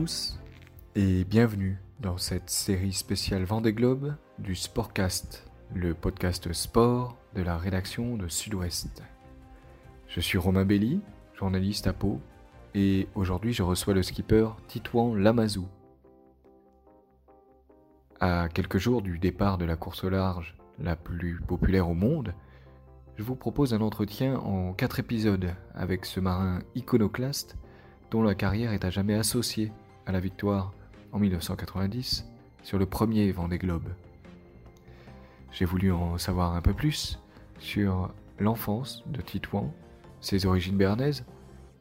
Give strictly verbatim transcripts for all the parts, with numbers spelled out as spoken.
tous et bienvenue dans cette série spéciale Vendée Globe du Sportcast, le podcast sport de la rédaction de Sud-Ouest. Je suis Romain Bély, journaliste à Pau, et aujourd'hui je reçois le skipper Titouan Lamazou. À quelques jours du départ de la course au large la plus populaire au monde, je vous propose un entretien en quatre épisodes avec ce marin iconoclaste dont la carrière est à jamais associée à la victoire en mille neuf cent quatre-vingt-dix sur le premier Vendée Globe. J'ai voulu en savoir un peu plus sur l'enfance de Titouan, ses origines béarnaises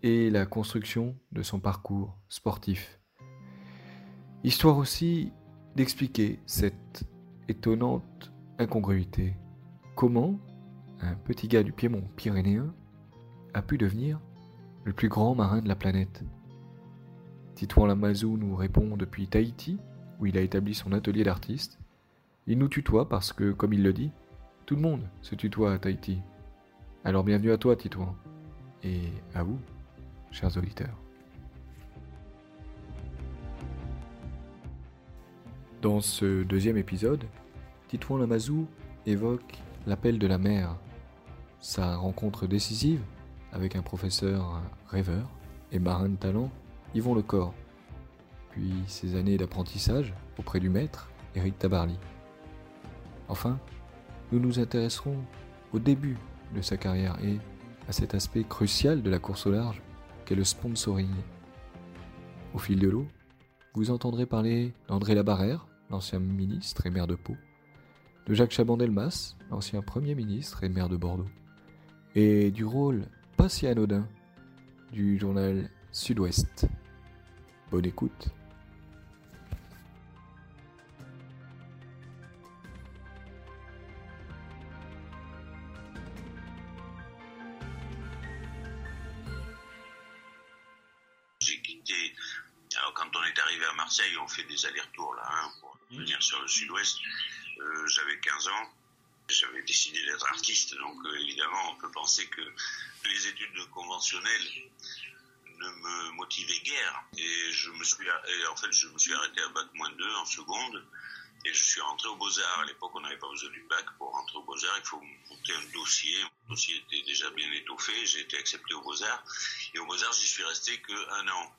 et la construction de son parcours sportif. Histoire aussi d'expliquer cette étonnante incongruité. Comment un petit gars du Piémont pyrénéen a pu devenir le plus grand marin de la planète. Titouan Lamazou nous répond depuis Tahiti, où il a établi son atelier d'artiste. Il nous tutoie parce que, comme il le dit, tout le monde se tutoie à Tahiti. Alors bienvenue à toi, Titouan, et à vous, chers auditeurs. Dans ce deuxième épisode, Titouan Lamazou évoque l'appel de la mer, sa rencontre décisive avec un professeur rêveur et marin de talent, Yvon Le Cor, puis ses années d'apprentissage auprès du maître Éric Tabarly. Enfin, nous nous intéresserons au début de sa carrière et à cet aspect crucial de la course au large qu'est le sponsoring. Au fil de l'eau, vous entendrez parler d'André Labarrère, l'ancien ministre et maire de Pau, de Jacques Chaban-Delmas, l'ancien premier ministre et maire de Bordeaux, et du rôle pas si anodin du journal Sud-Ouest. Bonne écoute. J'ai quitté. Alors, quand on est arrivé à Marseille, on fait des allers-retours là, hein, pour venir sur le Sud-Ouest. Euh, j'avais quinze ans. J'avais décidé d'être artiste, donc euh, évidemment, on peut penser que les études conventionnelles ne me motivaient guère. Et je me suis, et en fait, je me suis arrêté à bac moins deux en seconde, et je suis rentré aux Beaux-Arts. À l'époque, on n'avait pas besoin du bac pour rentrer aux Beaux-Arts. Il faut monter un dossier. Mon dossier était déjà bien étoffé. J'ai été accepté aux Beaux-Arts. Et aux Beaux-Arts, j'y suis resté qu'un an.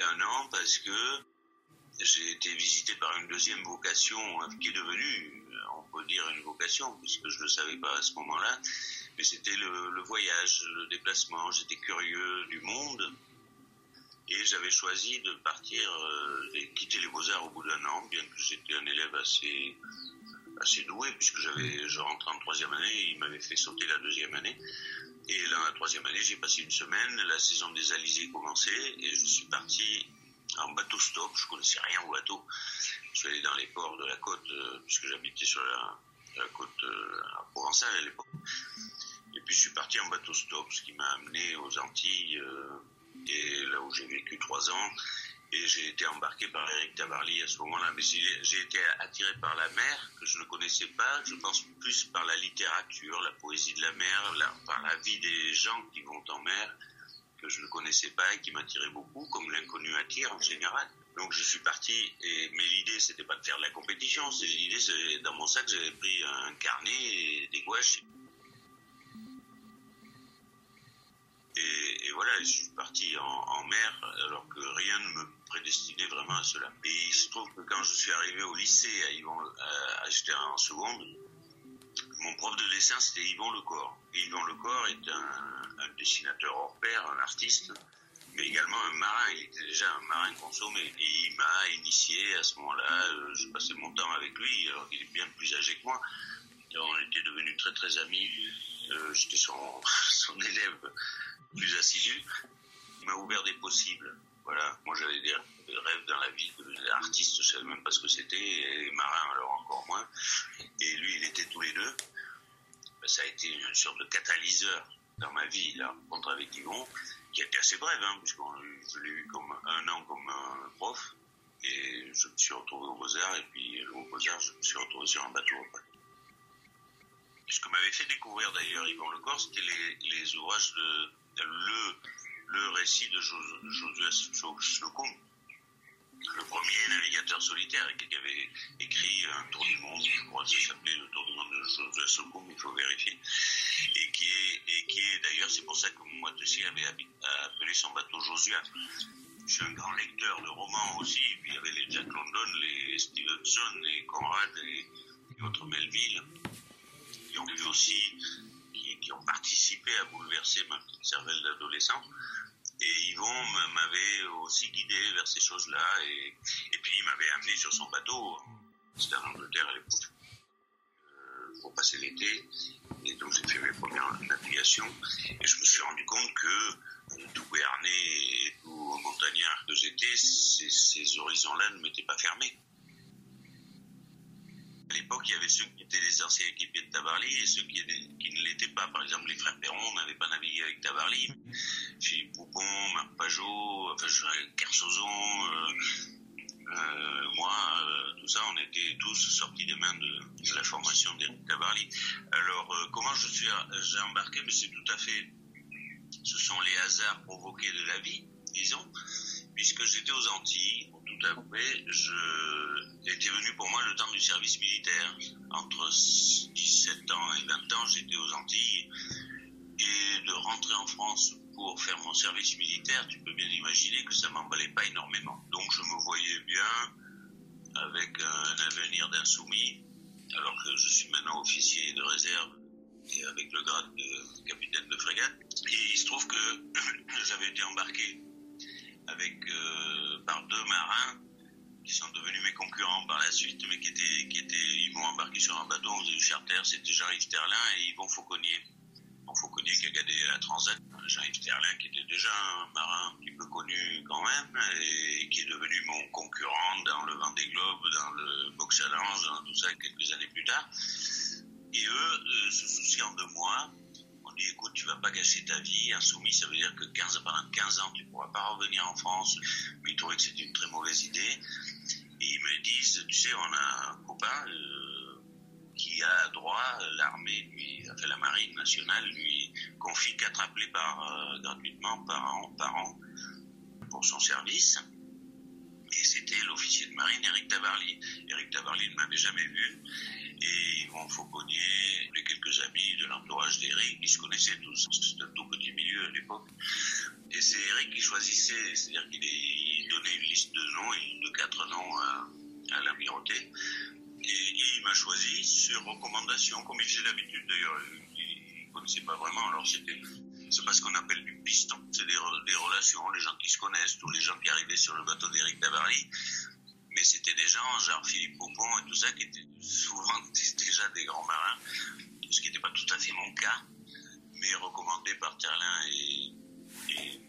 Un an parce que j'ai été visité par une deuxième vocation qui est devenue, on peut dire, une vocation, puisque je ne le savais pas à ce moment-là, mais c'était le, le voyage, le déplacement. J'étais curieux du monde et j'avais choisi de partir euh, et quitter les Beaux-Arts au bout d'un an, bien que j'étais un élève assez, assez doué, puisque j'avais, je rentrais en troisième année et il m'avait fait sauter la deuxième année. Et là, la troisième année, j'ai passé une semaine, la saison des alizés commençait et je suis parti en bateau stop. Je ne connaissais rien au bateau. Je suis allé dans les ports de la côte, euh, puisque j'habitais sur la, la côte euh, provençale à l'époque. Et puis je suis parti en bateau stop, ce qui m'a amené aux Antilles, euh, et là où j'ai vécu trois ans. Et j'ai été embarqué par Éric Tabarly à ce moment-là. Mais j'ai été attiré par la mer, que je ne connaissais pas. Je pense plus par la littérature, la poésie de la mer, la, par la vie des gens qui vont en mer, que je ne connaissais pas et qui m'attirait beaucoup, comme l'inconnu attire en général. Donc je suis parti, et, mais l'idée, c'était pas de faire de la compétition. C'est, l'idée, c'est, dans mon sac, j'avais pris un carnet et des gouaches. Et, et voilà, je suis parti en, en mer, alors que rien ne me prédestinait vraiment à cela. Et il se trouve que quand je suis arrivé au lycée, à Yvon, à, à, j'étais en seconde, mon prof de dessin, c'était Yvon Le Cor. Et Yvon Le Cor est un, un dessinateur hors pair, un artiste, mais également un marin. Il était déjà un marin consommé. Et il m'a initié à ce moment-là. Euh, je passais mon temps avec lui, alors qu'il est bien plus âgé que moi. Et on était devenus très très amis. Euh, j'étais son, son élève plus assidu. Il m'a ouvert des possibles. Voilà, moi j'avais des rêves dans la vie, artiste, je ne savais même pas ce que c'était, et marin alors encore moins. Et lui, il était tous les deux. Ça a été une sorte de catalyseur dans ma vie, la rencontre avec Yvon, qui a été assez brève, hein, puisque je l'ai eu comme un an comme un prof, et je me suis retrouvé au Beaux-Arts, et puis au Beaux-Arts, je me suis retrouvé sur un bateau. Ce que m'avait fait découvrir d'ailleurs Yvon Le Cor, c'était les, les ouvrages de, de le, le récit de Joshua Slocum, le premier navigateur solitaire qui avait écrit un tour du monde, je crois que ça s'appelait le tour du monde de Joshua Slocum, il faut vérifier, et qui est, et qui est d'ailleurs, c'est pour ça que moi aussi avait appelé son bateau Joshua. Je suis un grand lecteur de romans aussi, et puis il y avait les Jack London, les Stevenson, les Conrad et, et autres Melville, qui ont vu aussi, qui, qui ont participé à bouleverser ma petite cervelle d'adolescent. Et Yvon m'avait aussi guidé vers ces choses-là, et, et puis il m'avait amené sur son bateau, c'était en Angleterre à l'époque, euh, pour passer l'été, et donc j'ai fait mes premières navigations, et je me suis rendu compte que euh, tout Béarnais et tout montagnard que j'étais, ces, ces horizons-là ne m'étaient pas fermés. À l'époque, il y avait ceux qui étaient des anciens équipiers de Tabarly et ceux qui, étaient, qui ne l'étaient pas. Par exemple, les frères Perron n'avaient pas navigué avec Tabarly. Philippe Poupon, Marc Pajot, enfin, Kersozon, euh, euh, moi, euh, tout ça, on était tous sortis des mains de, de la formation d'Éric Tabarly. Alors, euh, comment je suis, j'ai embarqué, mais c'est tout à fait, ce sont les hasards provoqués de la vie, disons, puisque j'étais aux Antilles. Après, je était venu pour moi le temps du service militaire. Entre dix-sept ans et vingt ans, j'étais aux Antilles. Et de rentrer en France pour faire mon service militaire, tu peux bien imaginer que ça ne m'emballait pas énormément. Donc je me voyais bien avec un avenir d'insoumis, alors que je suis maintenant officier de réserve et avec le grade de capitaine de frégate. Et il se trouve que j'avais été embarqué avec euh, par deux marins qui sont devenus mes concurrents par la suite, mais qui étaient, qui étaient ils m'ont embarqué sur un bateau, on faisait du charter, c'était Jean-Yves Terlain et Yvon Fauconnier. Yvon Fauconnier qui a gagné la Transat, Jean-Yves Terlain qui était déjà un marin un petit peu connu quand même, et qui est devenu mon concurrent dans le Vendée Globe, dans le B O C Challenge, dans tout ça quelques années plus tard. Et eux, euh, se souciant de moi, écoute, tu vas pas gâcher ta vie, insoumis, ça veut dire que quinze, pendant quinze ans, tu pourras pas revenir en France, mais ils trouvaient que c'était une très mauvaise idée, et ils me disent, tu sais, on a un copain euh, qui a droit, l'armée, lui, enfin la marine nationale, lui confie quatre appelés par, euh, gratuitement par an, par an pour son service, et c'était l'officier de marine Éric Tabarly. Éric Tabarly ne m'avait jamais vu, et Yvon Fauconnier, les quelques amis de l'entourage d'Éric, ils se connaissaient tous, c'était un tout petit milieu à l'époque, et c'est Éric qui choisissait, c'est-à-dire qu'il donnait une liste de noms, de quatre noms à, à l'amirauté, et, et il m'a choisi sur recommandation, comme il faisait d'habitude d'ailleurs, il ne connaissait pas vraiment, alors c'était... C'est pas ce qu'on appelle du piston, c'est des, des relations, les gens qui se connaissent, tous les gens qui arrivaient sur le bateau d'Éric Tabarly. Mais c'était des gens, genre Philippe Poupon et tout ça, qui étaient souvent déjà des grands marins, ce qui n'était pas tout à fait mon cas, mais recommandé par Terlain et, et,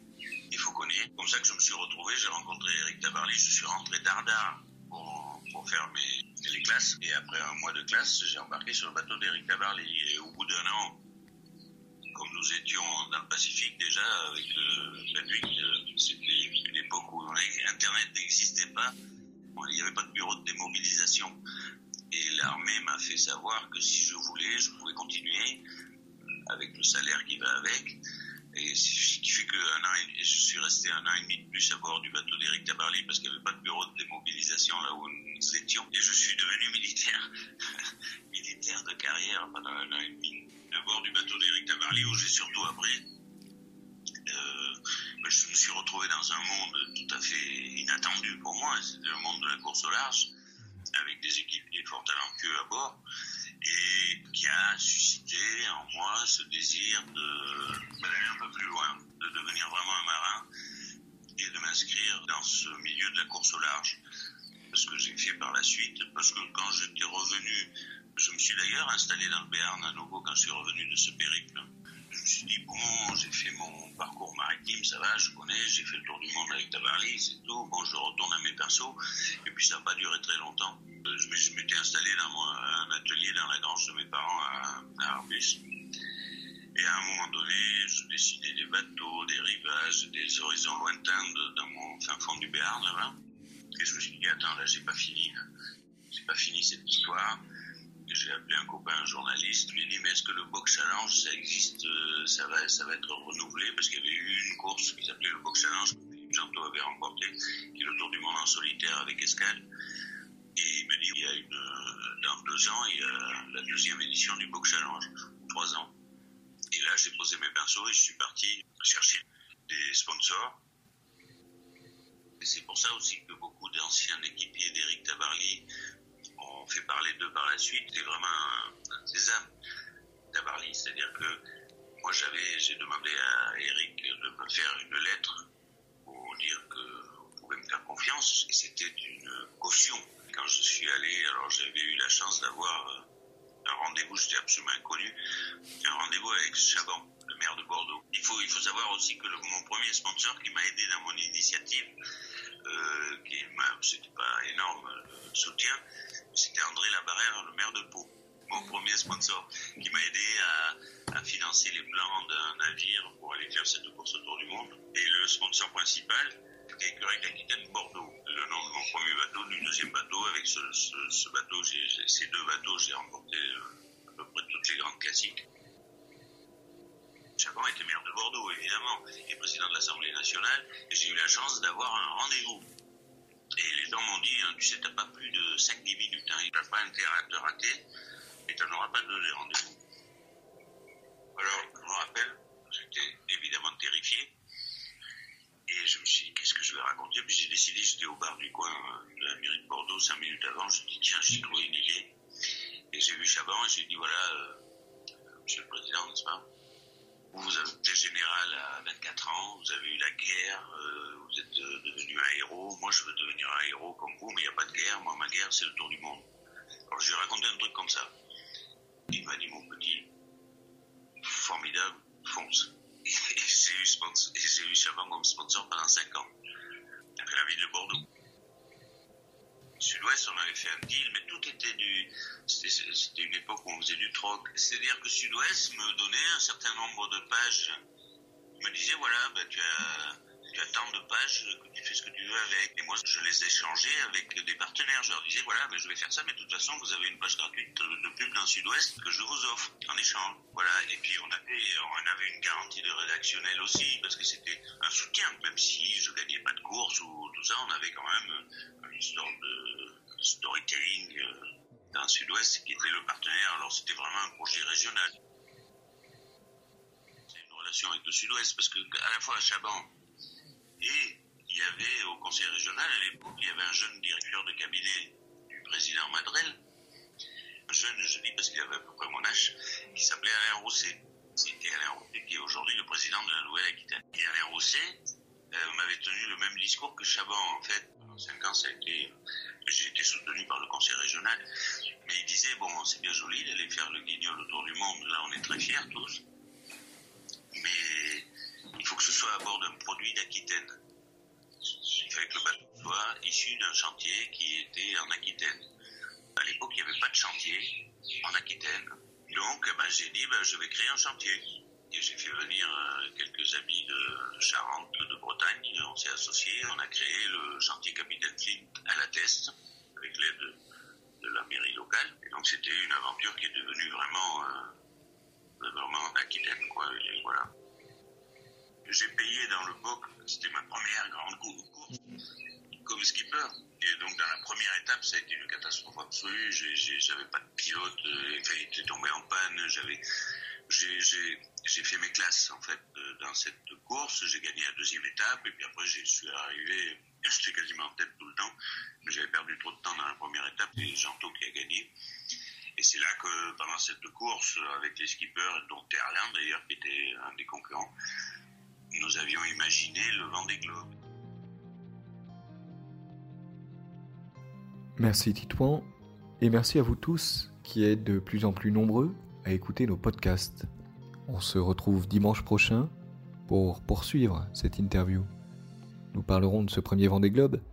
et Fauconnier. Comme ça que je me suis retrouvé, j'ai rencontré Éric Tabarly, je suis rentré dardard pour, pour faire mes, les classes. Et après un mois de classe, j'ai embarqué sur le bateau d'Éric Tabarly. Et au bout d'un an, comme nous étions dans le Pacifique déjà, avec le c'était une époque où Internet n'existait pas, il n'y avait pas de bureau de démobilisation. Et l'armée m'a fait savoir que si je voulais, je pouvais continuer avec le salaire qui va avec. Et ce qui fait que un an et, je suis resté un an et demi de plus à bord du bateau d'Éric Tabarly parce qu'il n'y avait pas de bureau de démobilisation là où nous étions. Et je suis devenu militaire, militaire de carrière pendant un an et demi. À bord du bateau d'Éric Tabarly, où j'ai surtout appris, euh, je me suis retrouvé dans un monde tout à fait inattendu pour moi, c'était le monde de la course au large, avec des équipiers fort talentueux à bord, et qui a suscité en moi ce désir de, d'aller un peu plus loin, de devenir vraiment un marin, et de m'inscrire dans ce milieu de la course au large. Ce que j'ai fait par la suite, parce que quand j'étais revenu, je me suis d'ailleurs installé dans le Béarn à nouveau quand je suis revenu de ce périple. Je me suis dit, bon, j'ai fait mon parcours maritime, ça va, je connais, j'ai fait le tour du monde avec Tabarly, c'est tout. Bon, je retourne à mes persos, et puis ça n'a pas duré très longtemps. Je m'étais installé dans un atelier dans la grange de mes parents à Arbus. Et à un moment donné, je dessinais des bateaux, des rivages, des horizons lointains de, dans mon fin fond du Béarn, là-bas. Et je me suis dit, attends, là, j'ai pas fini, là. J'ai pas fini cette histoire. J'ai appelé un copain, un journaliste, je lui ai dit, mais est-ce que le B O C Challenge, ça existe, ça va, ça va être renouvelé, parce qu'il y avait eu une course qui s'appelait le B O C Challenge, Philippe Jeantot avait remporté, qui est le Tour du monde en solitaire avec escale. Et il me dit, il y a une, dans deux ans, il y a la deuxième édition du B O C Challenge, trois ans. Et là, j'ai posé mes pinceaux et je suis parti chercher des sponsors. Et c'est pour ça aussi que beaucoup d'anciens équipiers d'Éric Tabarly ont fait parler d'eux par la suite. C'est vraiment un de ses âmes, Tabarly. C'est-à-dire que moi, j'avais, j'ai demandé à Éric de me faire une lettre pour dire qu'on pouvait me faire confiance. Et c'était une caution. Quand je suis allé, alors j'avais eu la chance d'avoir un rendez-vous, j'étais absolument inconnu, un rendez-vous avec Chaban, le maire de Bordeaux. Il faut, il faut savoir aussi que le, mon premier sponsor qui m'a aidé dans mon initiative, euh, qui m'a, c'était pas énorme euh, soutien, c'était André Labarrère, le maire de Pau. Mon premier sponsor qui m'a aidé à, à financer les plans d'un navire pour aller faire cette course autour du monde. Et le sponsor principal, c'était Aquitaine Bordeaux, le nom de mon premier bateau, du deuxième bateau. Avec ce, ce, ce bateau, j'ai, j'ai, ces deux bateaux, j'ai remporté euh, à peu près toutes les grandes classiques. Chaban était maire de Bordeaux, évidemment, et président de l'Assemblée nationale, et j'ai eu la chance d'avoir un rendez-vous. Et les gens m'ont dit, hein, tu sais, t'as pas plus de cinq dix minutes, hein, il n'a pas intérêt à te rater, et t'en auras pas donné rendez-vous. Alors, je me rappelle, j'étais évidemment terrifié. Et je me suis dit, qu'est-ce que je vais raconter? Puis j'ai décidé, j'étais au bar du coin de la mairie de Bordeaux, cinq minutes avant, j'ai dit, tiens, j'ai trouvé une idée. Et j'ai vu Chaban et j'ai dit, voilà, euh, monsieur le président, n'est-ce pas? Vous avez été général à vingt-quatre ans, vous avez eu la guerre, euh, vous êtes euh, devenu un héros. Moi, je veux devenir un héros comme vous, mais il n'y a pas de guerre. Moi, ma guerre, c'est le tour du monde. Alors, je lui ai raconté un truc comme ça. Il m'a dit, mon petit, formidable, fonce. Et j'ai eu, sponsor, et j'ai eu Chaban comme sponsor pendant cinq ans, après la ville de Bordeaux. Sud-Ouest, on avait fait un deal, mais tout était du... C'était, c'était une époque où on faisait du troc. C'est-à-dire que Sud-Ouest me donnait un certain nombre de pages. Il me disait, voilà, ben, tu, as, tu as tant de pages que tu fais ce que tu veux avec. Et moi, je les échangeais avec des partenaires. Je leur disais, voilà, ben, je vais faire ça, mais de toute façon, vous avez une page gratuite de pub dans Sud-Ouest que je vous offre en échange. Voilà, et puis on avait, on avait une garantie de rédactionnel aussi, parce que c'était un soutien. Même si je ne gagnais pas de course ou tout ça, on avait quand même une histoire de storytelling dans Sud-Ouest qui était le partenaire. Alors c'était vraiment un projet régional. C'est une relation avec le Sud-Ouest, parce qu'à la fois à Chaban et il y avait au conseil régional à l'époque, il y avait un jeune directeur de cabinet du président Madrel, un jeune, je dis parce qu'il avait à peu près mon âge, qui s'appelait Alain Rousset. C'était Alain Rousset qui est aujourd'hui le président de la Nouvelle-Aquitaine. Et Alain Rousset euh, m'avait tenu le même discours que Chaban, en fait. Pendant cinq ans, ça a été... j'ai été soutenu par le conseil régional. Mais il disait, bon, c'est bien joli d'aller faire le guignol autour du monde, là on est très fiers tous, mais il faut que ce soit à bord d'un produit d'Aquitaine. Il fallait que le bateau soit issu d'un chantier qui était en Aquitaine. À l'époque, il n'y avait pas de chantier en Aquitaine. Donc, ben, j'ai dit, ben, je vais créer un chantier. Et j'ai fait venir euh, quelques amis de Charente, de Bretagne. On s'est associés. On a créé le chantier Capitaine Flint à La Teste, avec l'aide de, de la mairie locale. Et donc, c'était une aventure qui est devenue vraiment, euh, vraiment aquitaine, quoi. Et voilà. J'ai payé dans le B O C, c'était ma première grande course, comme skipper. Et donc dans la première étape, ça a été une catastrophe absolue. J'ai, j'ai, j'avais pas de pilote, enfin, il était tombé en panne. J'avais, j'ai, j'ai, j'ai fait mes classes en fait dans cette course. J'ai gagné la deuxième étape et puis après je suis arrivé, j'étais quasiment en tête tout le temps. J'avais perdu trop de temps dans la première étape, c'est Jeantot qui a gagné. Et c'est là que pendant cette course, avec les skippers, dont Terlain d'ailleurs, qui était un des concurrents, nous avions imaginé le Vendée Globe. Merci Titouan, et merci à vous tous qui êtes de plus en plus nombreux à écouter nos podcasts. On se retrouve dimanche prochain pour poursuivre cette interview. Nous parlerons de ce premier Vendée Globe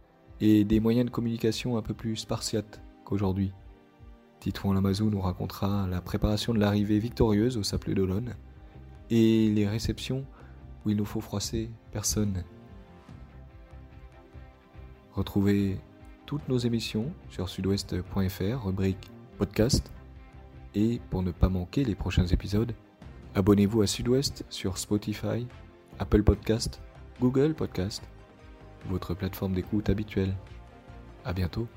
et des moyens de communication un peu plus spartiates qu'aujourd'hui. Titouan Lamazou nous racontera la préparation de l'arrivée victorieuse au Sable d'Olonne et les réceptions où il nous faut froisser personne. Retrouvez toutes nos émissions sur sud ouest point f r, rubrique podcast. Et pour ne pas manquer les prochains épisodes, abonnez-vous à Sud-Ouest sur Spotify, Apple Podcast, Google Podcast votre plateforme d'écoute habituelle. À bientôt.